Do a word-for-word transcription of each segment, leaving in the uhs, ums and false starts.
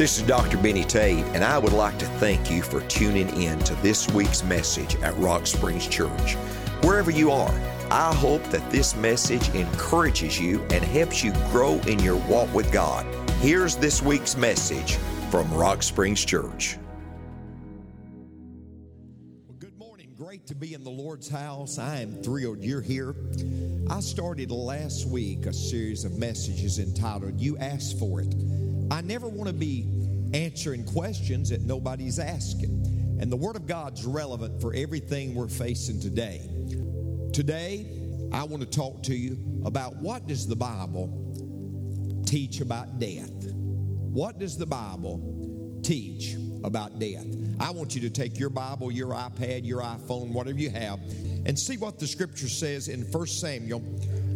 This is Doctor Benny Tate, and I would like to thank you for tuning in to this week's message at Rock Springs Church. Wherever you are, I hope that this message encourages you and helps you grow in your walk with God. Here's this week's message from Rock Springs Church. Well, good morning. Great to be in the Lord's house. I am thrilled you're here. I started last week a series of messages entitled, You Asked For It. I never want to be answering questions that nobody's asking. And the Word of God's relevant for everything we're facing today. Today, I want to talk to you about what does the Bible teach about death? What does the Bible teach about death? I want you to take your Bible, your iPad, your iPhone, whatever you have, and see what the Scripture says in First Samuel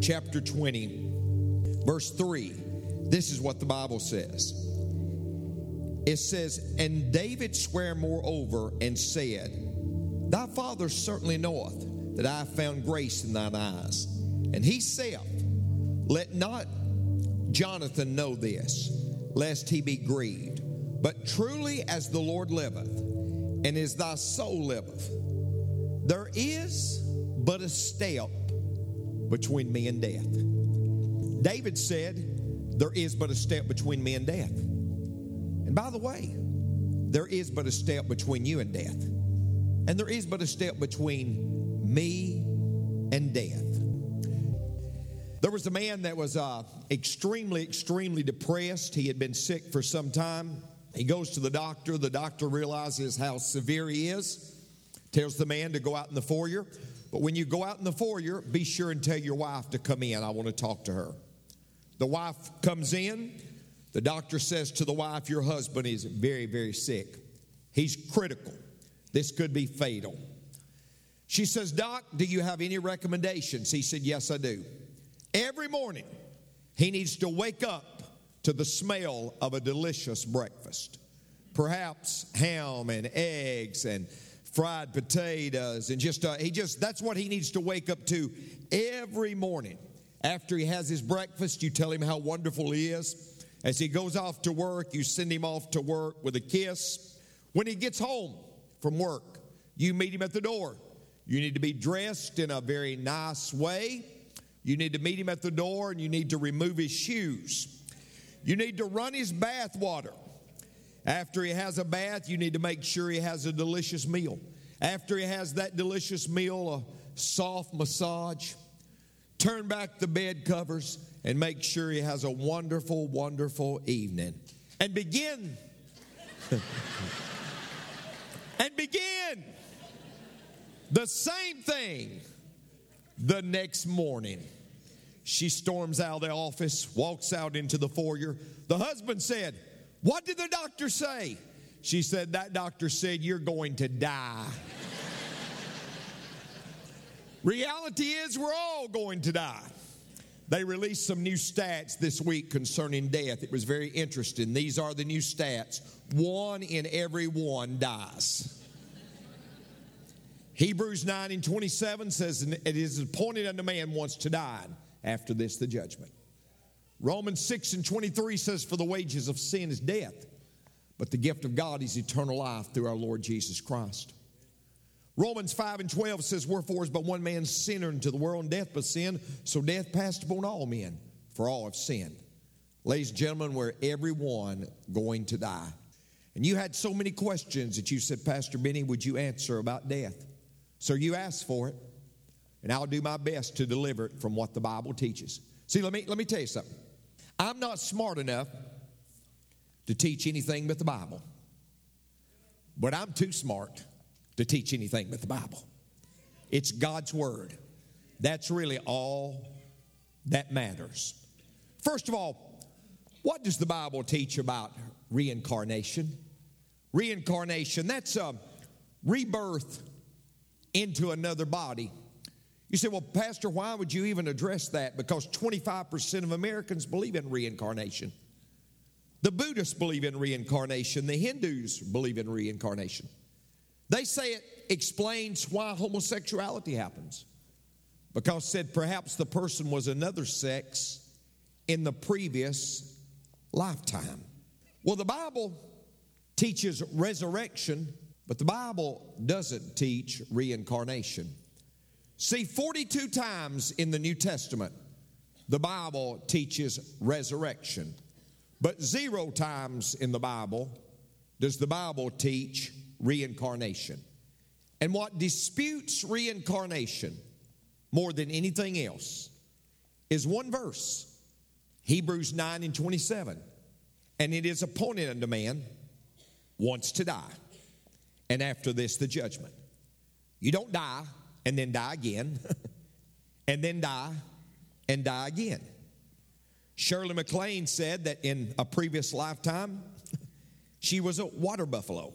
chapter twenty, verse three. This is what the Bible says. It says, And David sware moreover and said, Thy father certainly knoweth that I have found grace in thine eyes. And he saith, Let not Jonathan know this, lest he be grieved. But truly as the Lord liveth, and as thy soul liveth, there is but a step between me and death. David said, There is but a step between me and death. And by the way, there is but a step between you and death. And there is but a step between me and death. There was a man that was uh, extremely, extremely depressed. He had been sick for some time. He goes to the doctor. The doctor realizes how severe he is. Tells the man to go out in the foyer. But when you go out in the foyer, be sure and tell your wife to come in. I want to talk to her. The wife comes in. The doctor says to the wife, Your husband is very, very sick. He's critical. This could be fatal. She says, Doc, do you have any recommendations? He said, Yes, I do. Every morning, he needs to wake up to the smell of a delicious breakfast. Perhaps ham and eggs and fried potatoes. and just uh, he just that's what he needs to wake up to every morning. After he has his breakfast, you tell him how wonderful he is. As he goes off to work, you send him off to work with a kiss. When he gets home from work, you meet him at the door. You need to be dressed in a very nice way. You need to meet him at the door, and you need to remove his shoes. You need to run his bath water. After he has a bath, you need to make sure he has a delicious meal. After he has that delicious meal, a soft massage. Turn back the bed covers and make sure he has a wonderful, wonderful evening. And begin. and begin. The same thing the next morning. She storms out of the office, walks out into the foyer. The husband said, What did the doctor say? She said, That doctor said, You're going to die. Reality is we're all going to die. They released some new stats this week concerning death. It was very interesting. These are the new stats. One in every one dies. Hebrews nine and twenty-seven says, It is appointed unto man once to die. After this, the judgment. Romans six and twenty-three says, For the wages of sin is death, but the gift of God is eternal life through our Lord Jesus Christ. Romans five and twelve says, Wherefore is but one man sinner into the world, and death but sin, so death passed upon all men, for all have sinned. Ladies and gentlemen, we're everyone going to die. And you had so many questions that you said, Pastor Benny, would you answer about death? So you asked for it, and I'll do my best to deliver it from what the Bible teaches. See, let me, let me tell you something. I'm not smart enough to teach anything but the Bible, but I'm too smart to teach anything but the Bible. It's God's Word. That's really all that matters. First of all, what does the Bible teach about reincarnation? Reincarnation, that's a rebirth into another body. You say, well, Pastor, why would you even address that? Because twenty-five percent of Americans believe in reincarnation. The Buddhists believe in reincarnation. The Hindus believe in reincarnation. They say it explains why homosexuality happens. Because said perhaps the person was another sex in the previous lifetime. Well, the Bible teaches resurrection, but the Bible doesn't teach reincarnation. See, forty-two times in the New Testament, the Bible teaches resurrection. But zero times in the Bible does the Bible teach reincarnation. And what disputes reincarnation more than anything else is one verse, Hebrews nine and twenty-seven. And it is appointed unto man once to die, and after this the judgment. You don't die and then die again, and then die and die again. Shirley MacLaine said that in a previous lifetime, she was a water buffalo.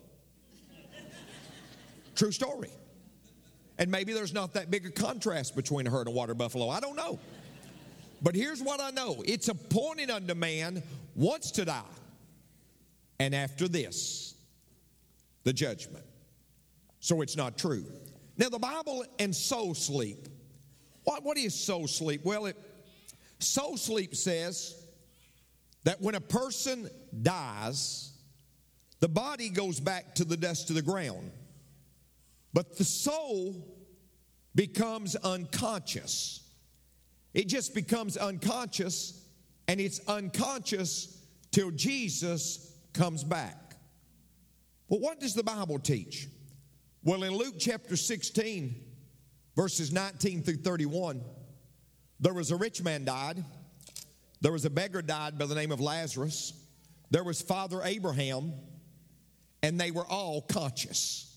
True story. And maybe there's not that big a contrast between her and a water buffalo. I don't know. But here's what I know. It's appointed unto man once to die, and after this, the judgment. So it's not true. Now, the Bible and soul sleep. What, what is soul sleep? Well, it, soul sleep says that when a person dies, the body goes back to the dust of the ground, but the soul becomes unconscious. It just becomes unconscious, and it's unconscious till Jesus comes back. Well, what does the Bible teach? Well, in Luke chapter sixteen, verses nineteen through thirty-one, there was a rich man died. There was a beggar died by the name of Lazarus. There was Father Abraham, and they were all conscious.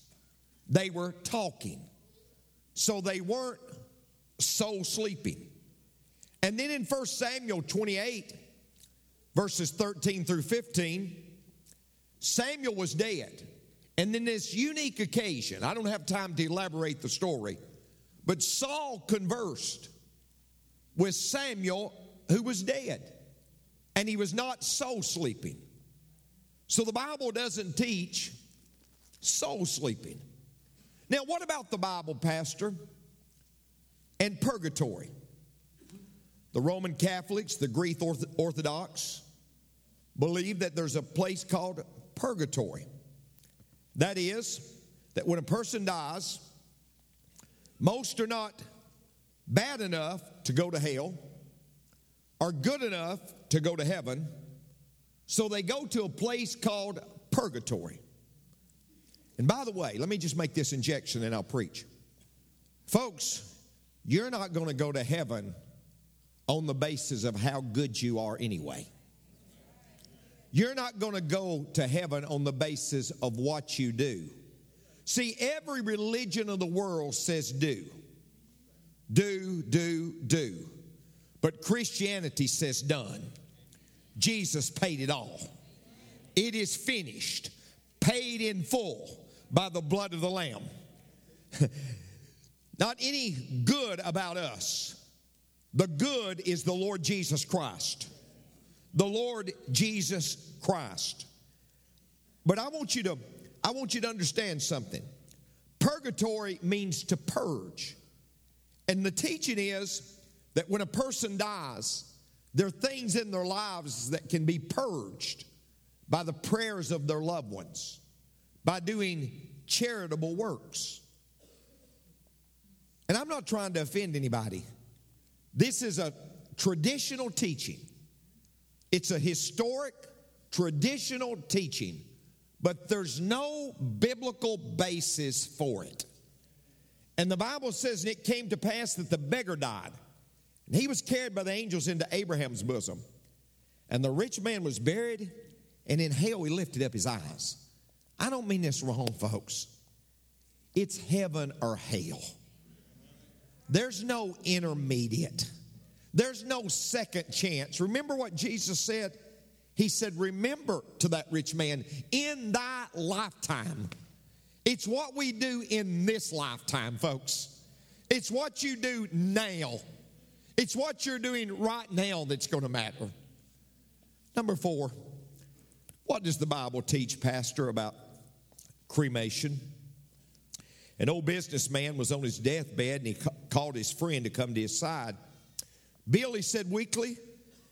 They were talking. So they weren't soul sleeping. And then in First Samuel twenty-eight, verses thirteen through fifteen, Samuel was dead. And then this unique occasion, I don't have time to elaborate the story, but Saul conversed with Samuel, who was dead, and he was not soul sleeping. So the Bible doesn't teach soul sleeping. Now, what about the Bible, Pastor, and purgatory? The Roman Catholics, the Greek Orthodox, believe that there's a place called purgatory. That is, that when a person dies, most are not bad enough to go to hell or good enough to go to heaven, so they go to a place called purgatory. And by the way, let me just make this injection and I'll preach. Folks, you're not going to go to heaven on the basis of how good you are anyway. You're not going to go to heaven on the basis of what you do. See, every religion of the world says do. Do, do, do. But Christianity says done. Jesus paid it all. It is finished, paid in full by the blood of the Lamb. Not any good about us. The good is the Lord Jesus Christ. The Lord Jesus Christ. But I want you to, I want you to understand something. Purgatory means to purge. And the teaching is that when a person dies, there are things in their lives that can be purged by the prayers of their loved ones, by doing charitable works. And I'm not trying to offend anybody. This is a traditional teaching. It's a historic, traditional teaching, but there's no biblical basis for it. And the Bible says, and it came to pass that the beggar died, and he was carried by the angels into Abraham's bosom. And the rich man was buried, and in hell he lifted up his eyes. I don't mean this wrong, folks. It's heaven or hell. There's no intermediate. There's no second chance. Remember what Jesus said? He said, remember to that rich man, in thy lifetime. It's what we do in this lifetime, folks. It's what you do now. It's what you're doing right now that's going to matter. Number four, what does the Bible teach, Pastor, about cremation? An old businessman was on his deathbed, and he ca- called his friend to come to his side. Bill, he said weakly,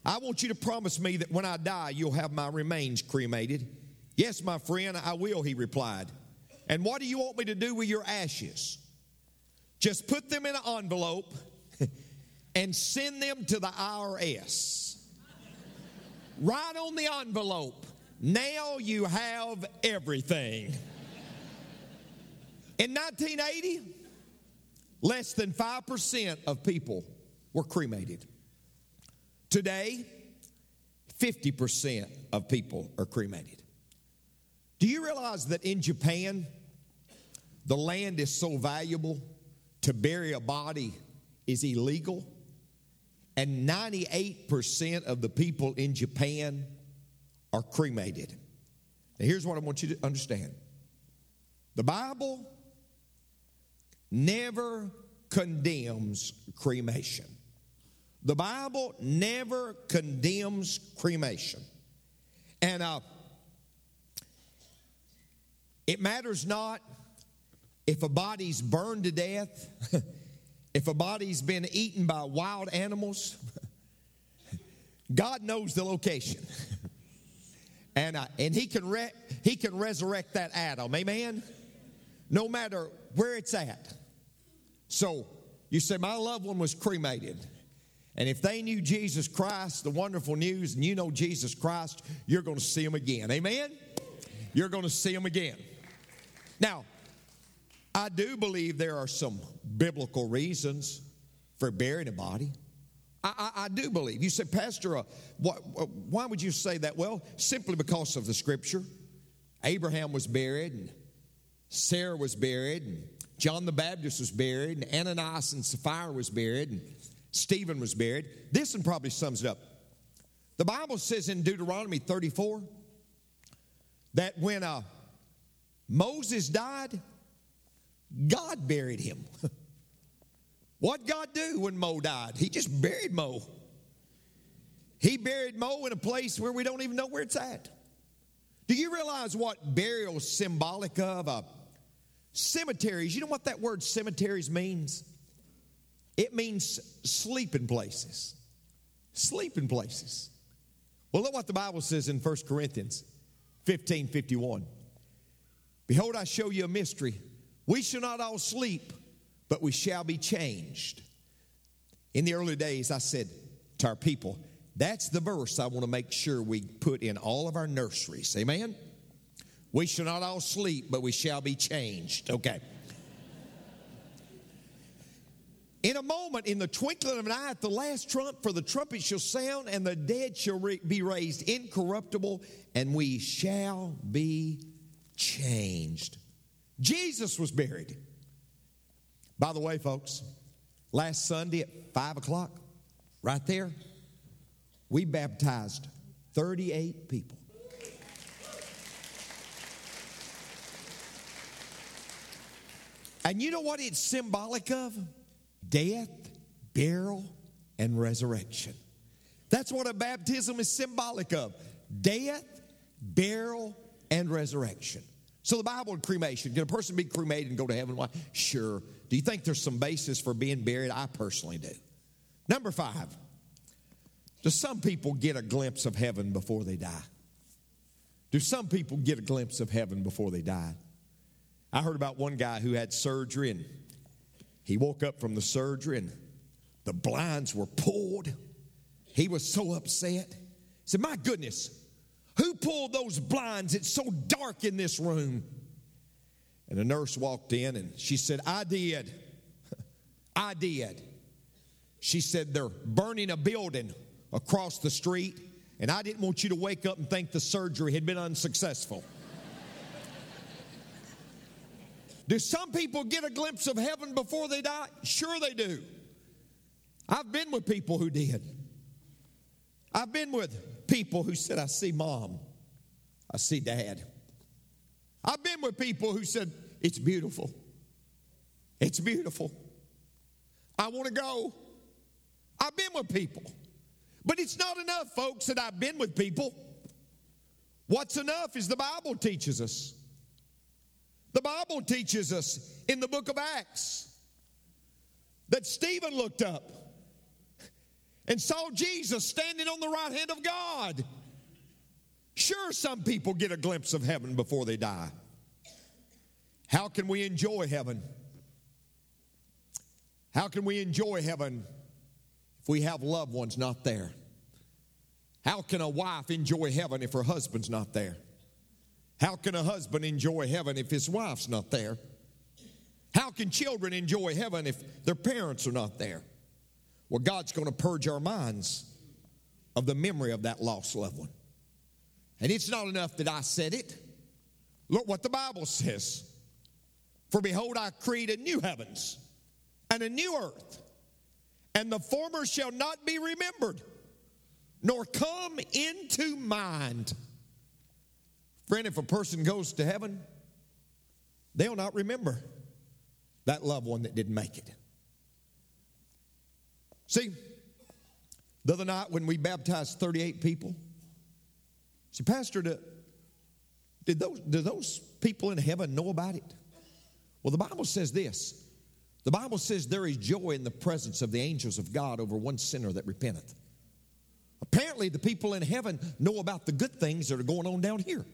I want you to promise me that when I die, you'll have my remains cremated. Yes, my friend, I will, he replied. And what do you want me to do with your ashes? Just put them in an envelope and send them to the I R S. Write on the envelope, now you have everything. In nineteen eighty, less than five percent of people were cremated. Today, fifty percent of people are cremated. Do you realize that in Japan, the land is so valuable, to bury a body is illegal? And ninety-eight percent of the people in Japan are cremated. Now, here's what I want you to understand. The Bible never condemns cremation. The Bible never condemns cremation. And uh, it matters not if a body's burned to death, if a body's been eaten by wild animals. God knows the location. And uh, and he can re- he can resurrect that atom, amen? No matter where it's at. So you say, my loved one was cremated. And if they knew Jesus Christ, the wonderful news, and you know Jesus Christ, you're going to see them again. Amen? You're going to see them again. Now, I do believe there are some biblical reasons for burying a body. I, I, I do believe. You say, Pastor, uh, what, uh, why would you say that? Well, simply because of the Scripture. Abraham was buried, and Sarah was buried, and John the Baptist was buried, and Ananias and Sapphira was buried, and Stephen was buried. This one probably sums it up. The Bible says in Deuteronomy thirty-four that when uh, Moses died, God buried him. What God do when Mo died? He just buried Mo. He buried Mo in a place where we don't even know where it's at. Do you realize what burial is symbolic of? Uh, cemeteries, you know what that word cemeteries means? It means sleeping places. Sleeping places. Well, look what the Bible says in First Corinthians fifteen fifty-one. Behold, I show you a mystery. We shall not all sleep, but we shall be changed. In the early days, I said to our people, that's the verse I want to make sure we put in all of our nurseries. Amen? We shall not all sleep, but we shall be changed. Okay. In a moment, in the twinkling of an eye, at the last trump, for the trumpet shall sound, and the dead shall re- be raised incorruptible, and we shall be changed. Jesus was buried. By the way, folks, last Sunday at five o'clock, right there, we baptized thirty-eight people. And you know what it's symbolic of? Death, burial, and resurrection. That's what a baptism is symbolic of. Death, burial, and resurrection. So the Bible and cremation. Can a person be cremated and go to heaven? Why? Sure. Do you think there's some basis for being buried? I personally do. Number five. Do some people get a glimpse of heaven before they die? Do some people get a glimpse of heaven before they die? I heard about one guy who had surgery, and he woke up from the surgery, and the blinds were pulled. He was so upset. He said, my goodness, who pulled those blinds? It's so dark in this room. And a nurse walked in, and she said, I did. I did. She said, they're burning a building across the street, and I didn't want you to wake up and think the surgery had been unsuccessful. Do some people get a glimpse of heaven before they die? Sure they do. I've been with people who did. I've been with people who said, I see mom. I see dad. I've been with people who said, it's beautiful. It's beautiful. I want to go. I've been with people. But it's not enough, folks, that I've been with people. What's enough is the Bible teaches us. The Bible teaches us in the book of Acts that Stephen looked up and saw Jesus standing on the right hand of God. Sure, some people get a glimpse of heaven before they die. How can we enjoy heaven? How can we enjoy heaven if we have loved ones not there? How can a wife enjoy heaven if her husband's not there? How can a husband enjoy heaven if his wife's not there? How can children enjoy heaven if their parents are not there? Well, God's going to purge our minds of the memory of that lost loved one. And it's not enough that I said it. Look what the Bible says. For behold, I create a new heavens and a new earth, and the former shall not be remembered, nor come into mind. Friend, if a person goes to heaven, they'll not remember that loved one that didn't make it. See, the other night when we baptized thirty-eight people, see, Pastor, do, did those, do those people in heaven know about it? Well, the Bible says this. The Bible says there is joy in the presence of the angels of God over one sinner that repenteth. Apparently, the people in heaven know about the good things that are going on down here.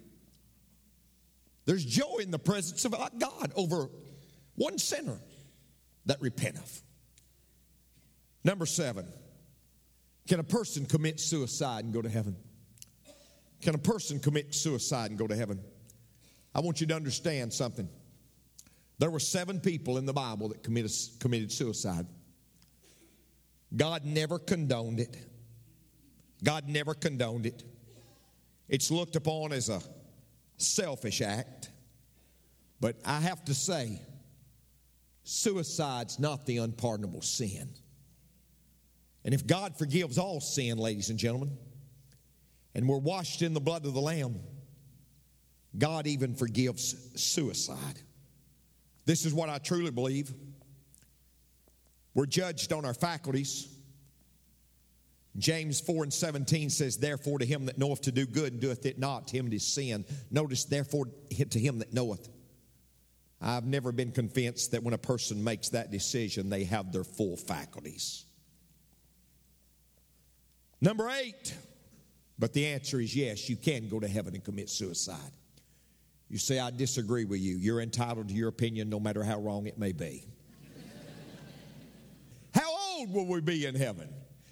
There's joy in the presence of God over one sinner that repenteth. Number seven, can a person commit suicide and go to heaven? Can a person commit suicide and go to heaven? I want you to understand something. There were seven people in the Bible that committed, committed suicide. God never condoned it. God never condoned it. It's looked upon as a selfish act. But I have to say, suicide's not the unpardonable sin. And if God forgives all sin, ladies and gentlemen, and we're washed in the blood of the Lamb, God even forgives suicide. This is what I truly believe. We're judged on our faculties. James four and seventeen says, therefore to him that knoweth to do good and doeth it not, to him it is sin. Notice, therefore to him that knoweth. I've never been convinced that when a person makes that decision, they have their full faculties. Number eight, but the answer is yes, you can go to heaven and commit suicide. You say, I disagree with you. You're entitled to your opinion no matter how wrong it may be. How old will we be in heaven?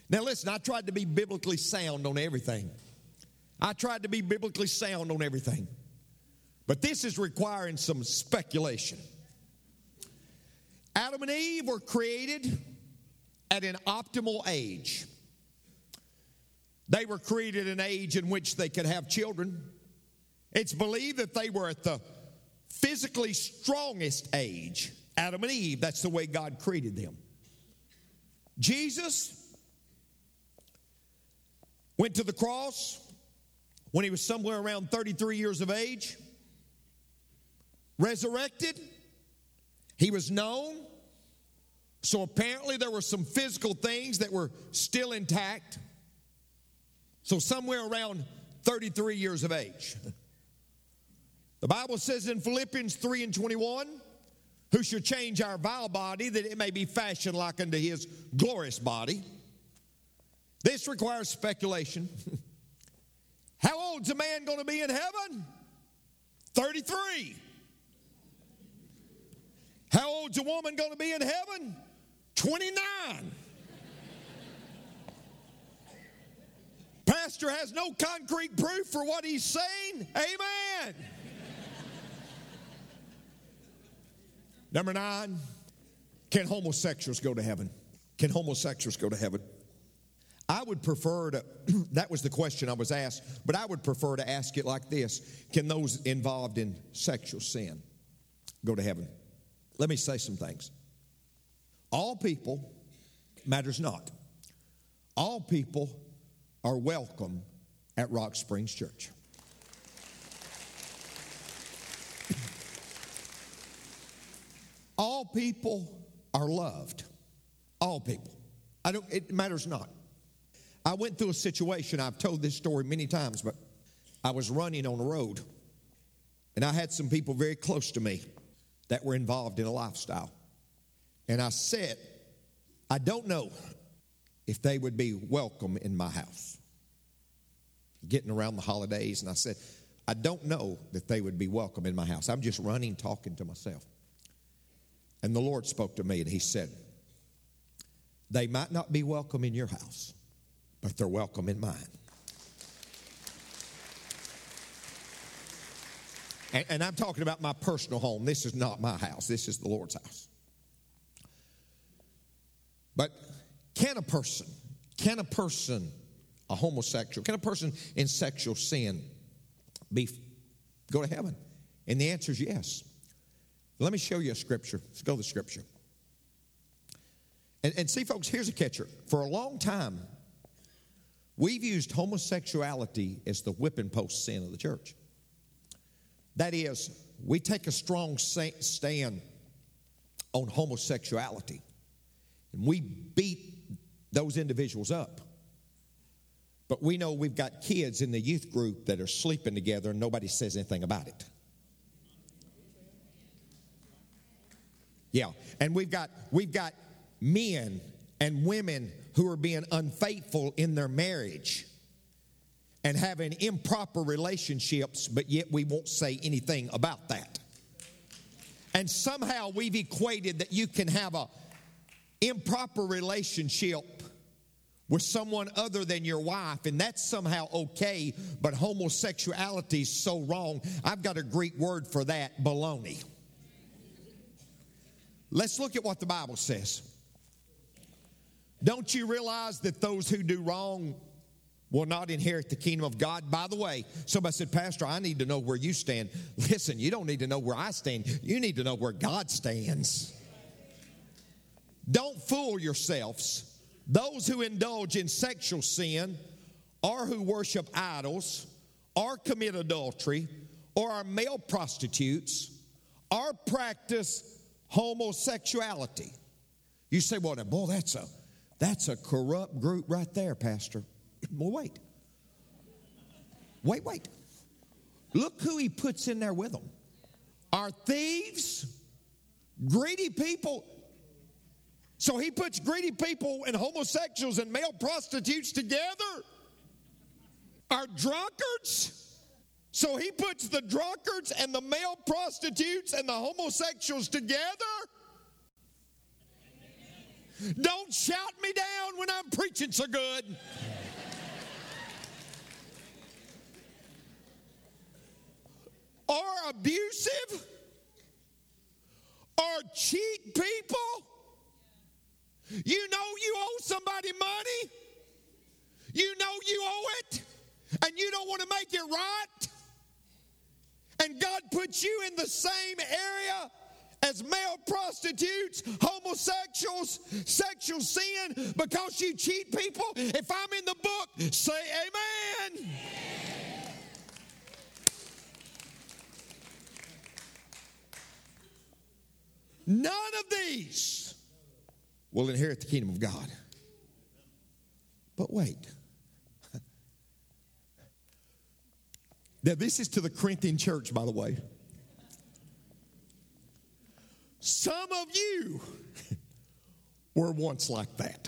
Now listen, I tried to be biblically sound on everything. I tried to be biblically sound on everything. But this is requiring some speculation. Adam and Eve were created at an optimal age. They were created in an age in which they could have children. It's believed that they were at the physically strongest age. Adam and Eve, that's the way God created them. Jesus went to the cross when he was somewhere around thirty-three years of age. Resurrected. He was known. So apparently there were some physical things that were still intact. So somewhere around thirty-three years of age. The Bible says in Philippians three and twenty-one, who shall change our vile body that it may be fashioned like unto his glorious body. This requires speculation. How old's a man going to be in heaven? thirty-three. How old's a woman going to be in heaven? twenty-nine. Pastor has no concrete proof for what he's saying. Amen. Number nine, can homosexuals go to heaven? Can homosexuals go to heaven? I would prefer to, that was the question I was asked, but I would prefer to ask it like this. Can those involved in sexual sin go to heaven? Let me say some things. All people matters not. All people are welcome at Rock Springs Church. All people are loved. All people. I don't, it matters not. I went through a situation, I've told this story many times, but I was running on the road, and I had some people very close to me that were involved in a lifestyle. And I said, I don't know if they would be welcome in my house. Getting around the holidays, and I said, I don't know that they would be welcome in my house. I'm just running, talking to myself. And the Lord spoke to me, and he said, they might not be welcome in your house, but they're welcome in mine. And, and I'm talking about my personal home. This is not my house. This is the Lord's house. But can a person, can a person, a homosexual, can a person in sexual sin be go to heaven? And the answer is yes. Let me show you a scripture. Let's go to the scripture. And, and see, folks, here's a catcher. For a long time, we've used homosexuality as the whipping post sin of the church. That is, we take a strong stand on homosexuality, and we beat those individuals up. But we know we've got kids in the youth group that are sleeping together, and nobody says anything about it. Yeah, and we've got we've got men and women who are being unfaithful in their marriage and having improper relationships, but yet we won't say anything about that. And somehow we've equated that you can have an improper relationship with someone other than your wife, and that's somehow okay, but homosexuality is so wrong. I've got a Greek word for that, baloney. Let's look at what the Bible says. Don't you realize that those who do wrong will not inherit the kingdom of God? By the way, somebody said, Pastor, I need to know where you stand. Listen, you don't need to know where I stand. You need to know where God stands. Don't fool yourselves. Those who indulge in sexual sin, or who worship idols, or commit adultery, or are male prostitutes, or practice homosexuality. You say, well, now, boy, that's a, that's a corrupt group right there, Pastor. Well, wait. Wait, wait. Look who he puts in there with them. Are thieves, greedy people. So he puts greedy people and homosexuals and male prostitutes together. Are drunkards? So he puts the drunkards and the male prostitutes and the homosexuals together. Don't shout me down when I'm preaching so good. Are abusive? Are cheat people? You know you owe somebody money. You know you owe it. And you don't want to make it right. And God puts you in the same area as male prostitutes, homosexuals, sexual sin, because you cheat people. If I'm in the book, say amen. Amen. None of these will inherit the kingdom of God. But wait. Now, this is to the Corinthian church, by the way. Some of you were once like that.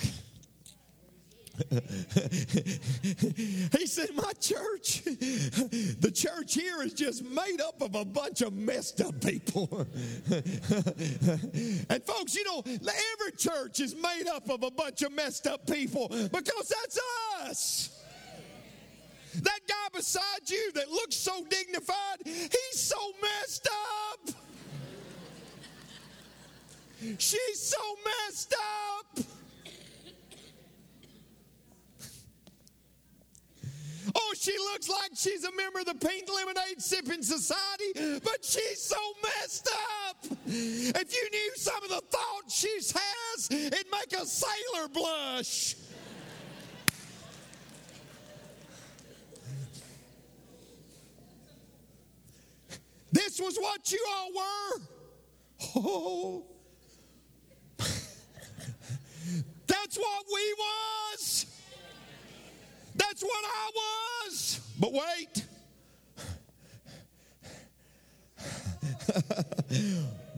He said, my church, the church here is just made up of a bunch of messed up people. And folks, you know, every church is made up of a bunch of messed up people, because that's us. That guy beside you that looks so dignified, he's so messed up. She's so messed up. Oh, she looks like she's a member of the Pink Lemonade Sipping Society, but she's so messed up. If you knew some of the thoughts she has, it'd make a sailor blush. This was what you all were. Oh. That's what we was. That's what I was. But wait.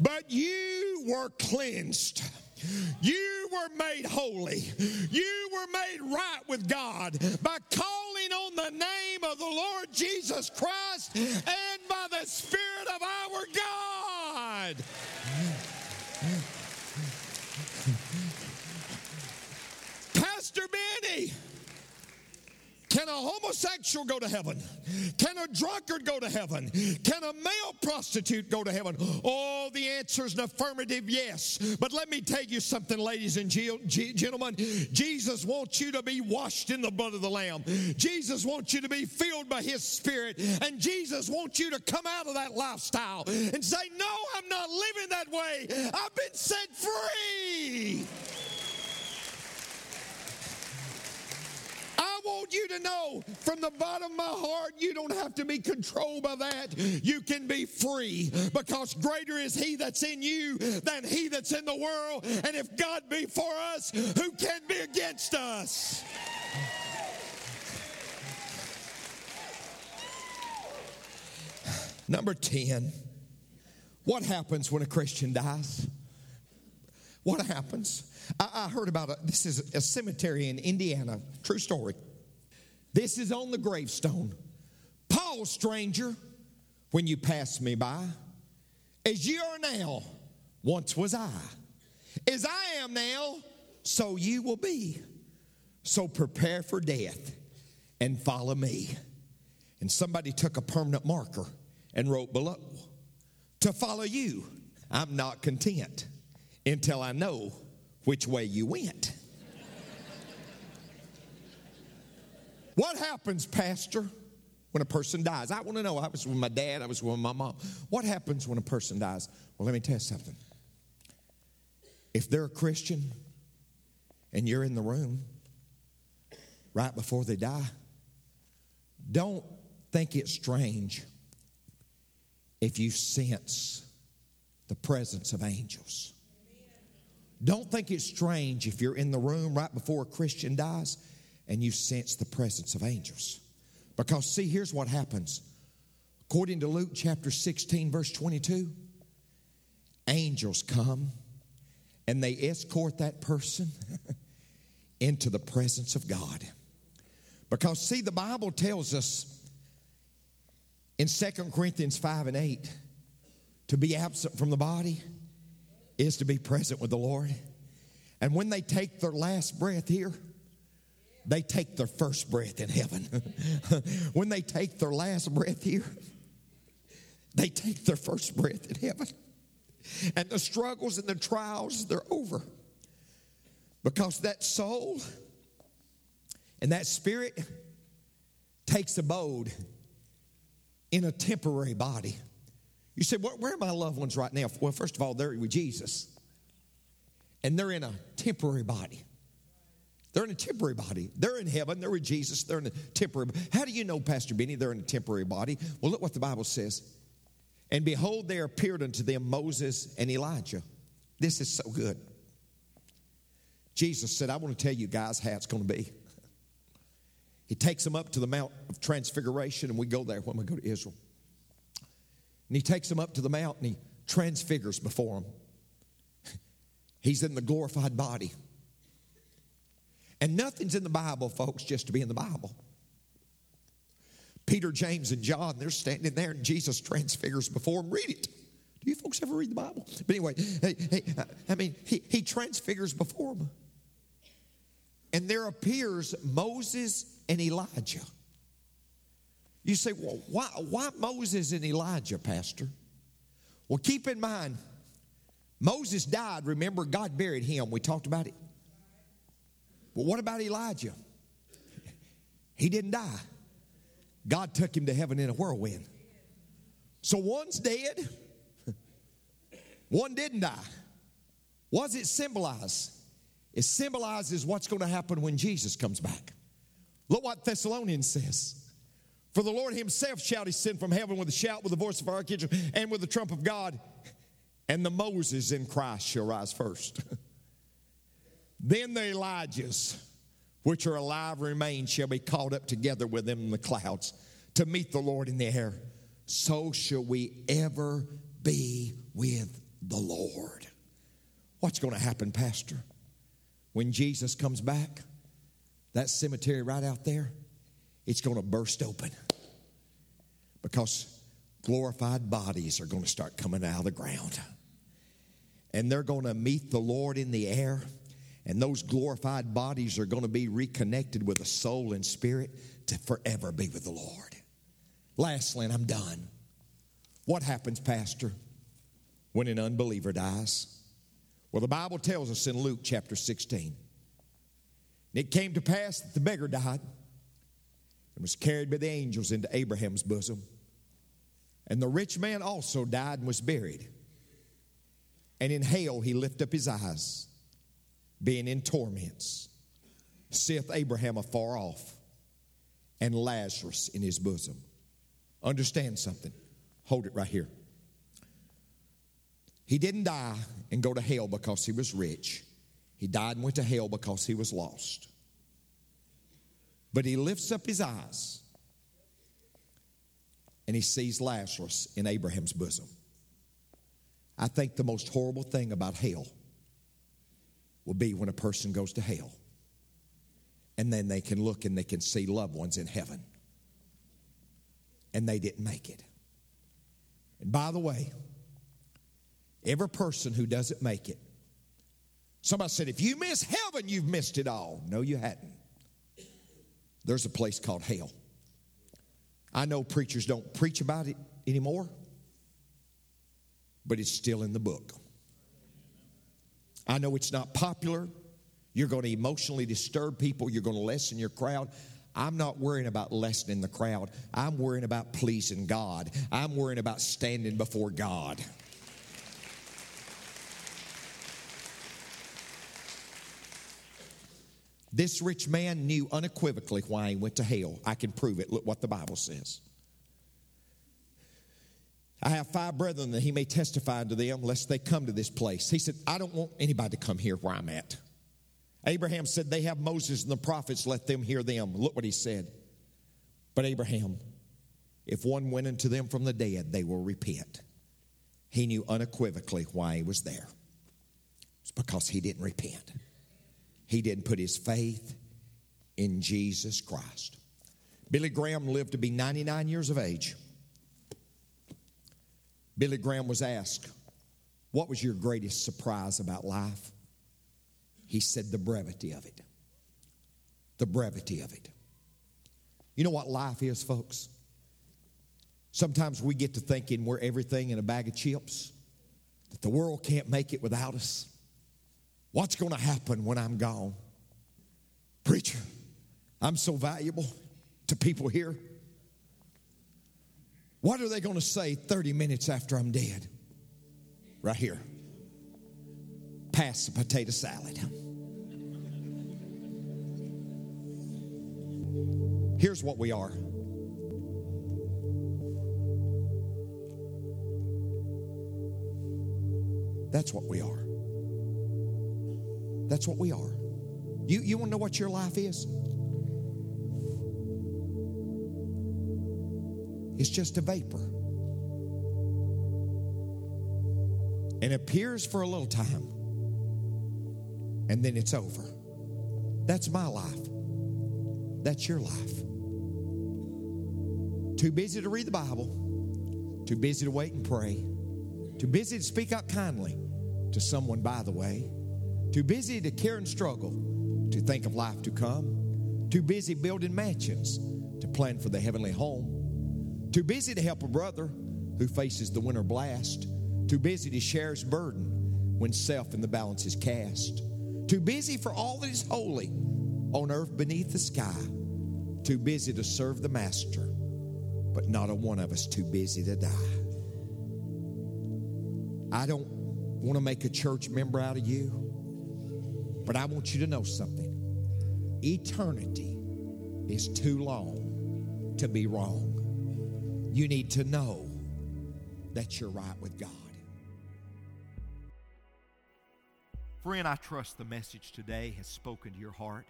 But you were cleansed. You were made holy. You were made right with God by calling on the name of the Lord Jesus Christ and by the Spirit of our God. Pastor Benny, can a homosexual go to heaven? Can a drunkard go to heaven? Can a male prostitute go to heaven? Oh, the answer is an affirmative yes. But let me tell you something, ladies and gentlemen. Jesus wants you to be washed in the blood of the Lamb. Jesus wants you to be filled by His Spirit. And Jesus wants you to come out of that lifestyle and say, no, I'm not living that way. I've been set free. I want you to know from the bottom of my heart, you don't have to be controlled by that. You can be free because greater is He that's in you than he that's in the world. And if God be for us, who can be against us? Number ten, what happens when a Christian dies? What happens? I, I heard about it. This is a cemetery in Indiana. True story. This is on the gravestone. Pause, stranger, when you pass me by. As you are now, once was I. As I am now, so you will be. So prepare for death and follow me. And somebody took a permanent marker and wrote below, to follow you, I'm not content until I know which way you went. What happens, Pastor, when a person dies? I want to know. I was with my dad. I was with my mom. What happens when a person dies? Well, let me tell you something. If they're a Christian and you're in the room right before they die, don't think it's strange if you sense the presence of angels. Don't think it's strange if you're in the room right before a Christian dies and you sense the presence of angels. Because, see, here's what happens. According to Luke chapter sixteen, verse twenty-two, angels come and they escort that person into the presence of God. Because, see, the Bible tells us in Second Corinthians five and eight, to be absent from the body is to be present with the Lord. And when they take their last breath here, they take their first breath in heaven. When they take their last breath here, they take their first breath in heaven. And the struggles and the trials, they're over. Because that soul and that spirit takes abode in a temporary body. You say, where are my loved ones right now? Well, first of all, they're with Jesus. And they're in a temporary body. They're in a temporary body. They're in heaven. They're with Jesus. They're in a temporary body. How do you know, Pastor Benny, they're in a temporary body? Well, look what the Bible says. And behold, there appeared unto them Moses and Elijah. This is so good. Jesus said, I want to tell you guys how it's going to be. He takes them up to the Mount of Transfiguration, and we go there when we go to Israel. And He takes them up to the mount and He transfigures before them. He's in the glorified body. And nothing's in the Bible, folks, just to be in the Bible. Peter, James, and John, they're standing there and Jesus transfigures before them. Read it. Do you folks ever read the Bible? But anyway, hey, hey, I mean, he, he transfigures before them. And there appears Moses and Elijah. You say, well, why, why Moses and Elijah, Pastor? Well, keep in mind, Moses died. Remember, God buried him. We talked about it. But what about Elijah? He didn't die. God took him to heaven in a whirlwind. So one's dead. One didn't die. What does it symbolize? It symbolizes what's going to happen when Jesus comes back. Look what Thessalonians says. For the Lord Himself shall descend from heaven with a shout, with the voice of an archangel, and with the trump of God. And the Moses in Christ shall rise first. Then the Elijahs, which are alive remain, shall be caught up together with them in the clouds to meet the Lord in the air. So shall we ever be with the Lord. What's going to happen, Pastor? When Jesus comes back, that cemetery right out there, it's going to burst open because glorified bodies are going to start coming out of the ground. And they're going to meet the Lord in the air. And those glorified bodies are going to be reconnected with the soul and spirit to forever be with the Lord. Lastly, and I'm done. What happens, Pastor, when an unbeliever dies? Well, the Bible tells us in Luke chapter sixteen. And it came to pass that the beggar died and was carried by the angels into Abraham's bosom. And the rich man also died and was buried. And in hell he lifted up his eyes, being in torments, seeth Abraham afar off, and Lazarus in his bosom. Understand something. Hold it right here. He didn't die and go to hell because he was rich. He died and went to hell because he was lost. But he lifts up his eyes, and he sees Lazarus in Abraham's bosom. I think the most horrible thing about hell will be when a person goes to hell and then they can look and they can see loved ones in heaven and they didn't make it. And by the way, every person who doesn't make it, somebody said, if you miss heaven, you've missed it all. No, you hadn't. There's a place called hell. I know preachers don't preach about it anymore, but it's still in the book. I know it's not popular. You're going to emotionally disturb people. You're going to lessen your crowd. I'm not worrying about lessening the crowd. I'm worrying about pleasing God. I'm worrying about standing before God. This rich man knew unequivocally why he went to hell. I can prove it. Look what the Bible says. I have five brethren that he may testify unto them, lest they come to this place. He said, I don't want anybody to come here where I'm at. Abraham said, they have Moses and the prophets, let them hear them. Look what he said. But Abraham, if one went unto them from the dead, they will repent. He knew unequivocally why he was there. It's because he didn't repent. He didn't put his faith in Jesus Christ. Billy Graham lived to be ninety-nine years of age. Billy Graham was asked, what was your greatest surprise about life? He said, the brevity of it. The brevity of it. You know what life is, folks? Sometimes we get to thinking we're everything in a bag of chips, that the world can't make it without us. What's going to happen when I'm gone? Preacher, I'm so valuable to people here. What are they going to say thirty minutes after I'm dead? Right here. Pass the potato salad. Here's what we are. That's what we are. That's what we are. You, you want to know what your life is? It's just a vapor. And appears for a little time. And then it's over. That's my life. That's your life. Too busy to read the Bible. Too busy to wait and pray. Too busy to speak out kindly to someone, by the way. Too busy to care and struggle. To think of life to come. Too busy building mansions. To plan for the heavenly home. Too busy to help a brother who faces the winter blast. Too busy to share his burden when self in the balance is cast. Too busy for all that is holy on earth beneath the sky. Too busy to serve the master, but not a one of us too busy to die. I don't want to make a church member out of you, but I want you to know something. Eternity is too long to be wrong. You need to know that you're right with God. Friend, I trust the message today has spoken to your heart.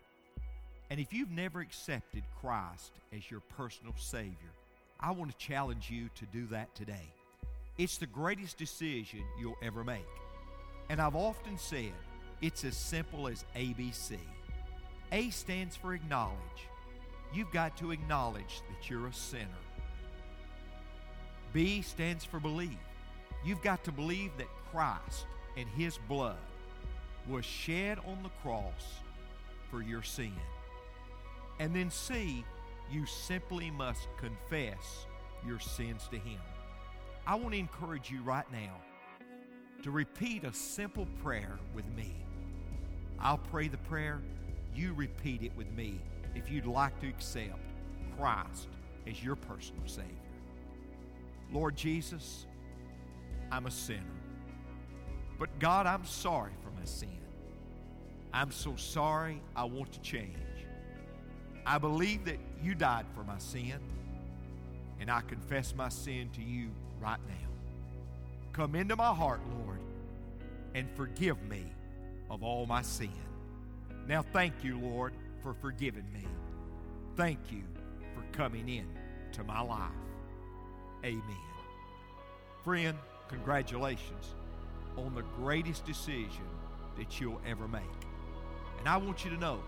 And if you've never accepted Christ as your personal Savior, I want to challenge you to do that today. It's the greatest decision you'll ever make. And I've often said, it's as simple as A B C. A stands for acknowledge. You've got to acknowledge that you're a sinner. B stands for believe. You've got to believe that Christ and His blood was shed on the cross for your sin. And then C, you simply must confess your sins to Him. I want to encourage you right now to repeat a simple prayer with me. I'll pray the prayer. You repeat it with me if you'd like to accept Christ as your personal Savior. Lord Jesus, I'm a sinner. But God, I'm sorry for my sin. I'm so sorry, I want to change. I believe that You died for my sin, and I confess my sin to You right now. Come into my heart, Lord, and forgive me of all my sin. Now thank You, Lord, for forgiving me. Thank You for coming in to my life. Amen. Friend, congratulations on the greatest decision that you'll ever make. And I want you to know,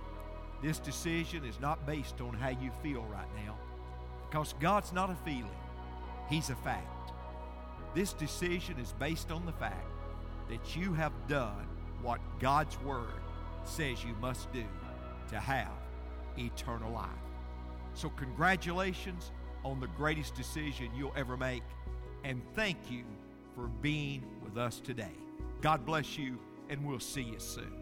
this decision is not based on how you feel right now, because God's not a feeling. He's a fact. This decision is based on the fact that you have done what God's Word says you must do to have eternal life. So congratulations on the greatest decision you'll ever make, and thank you for being with us today. God bless you, and we'll see you soon.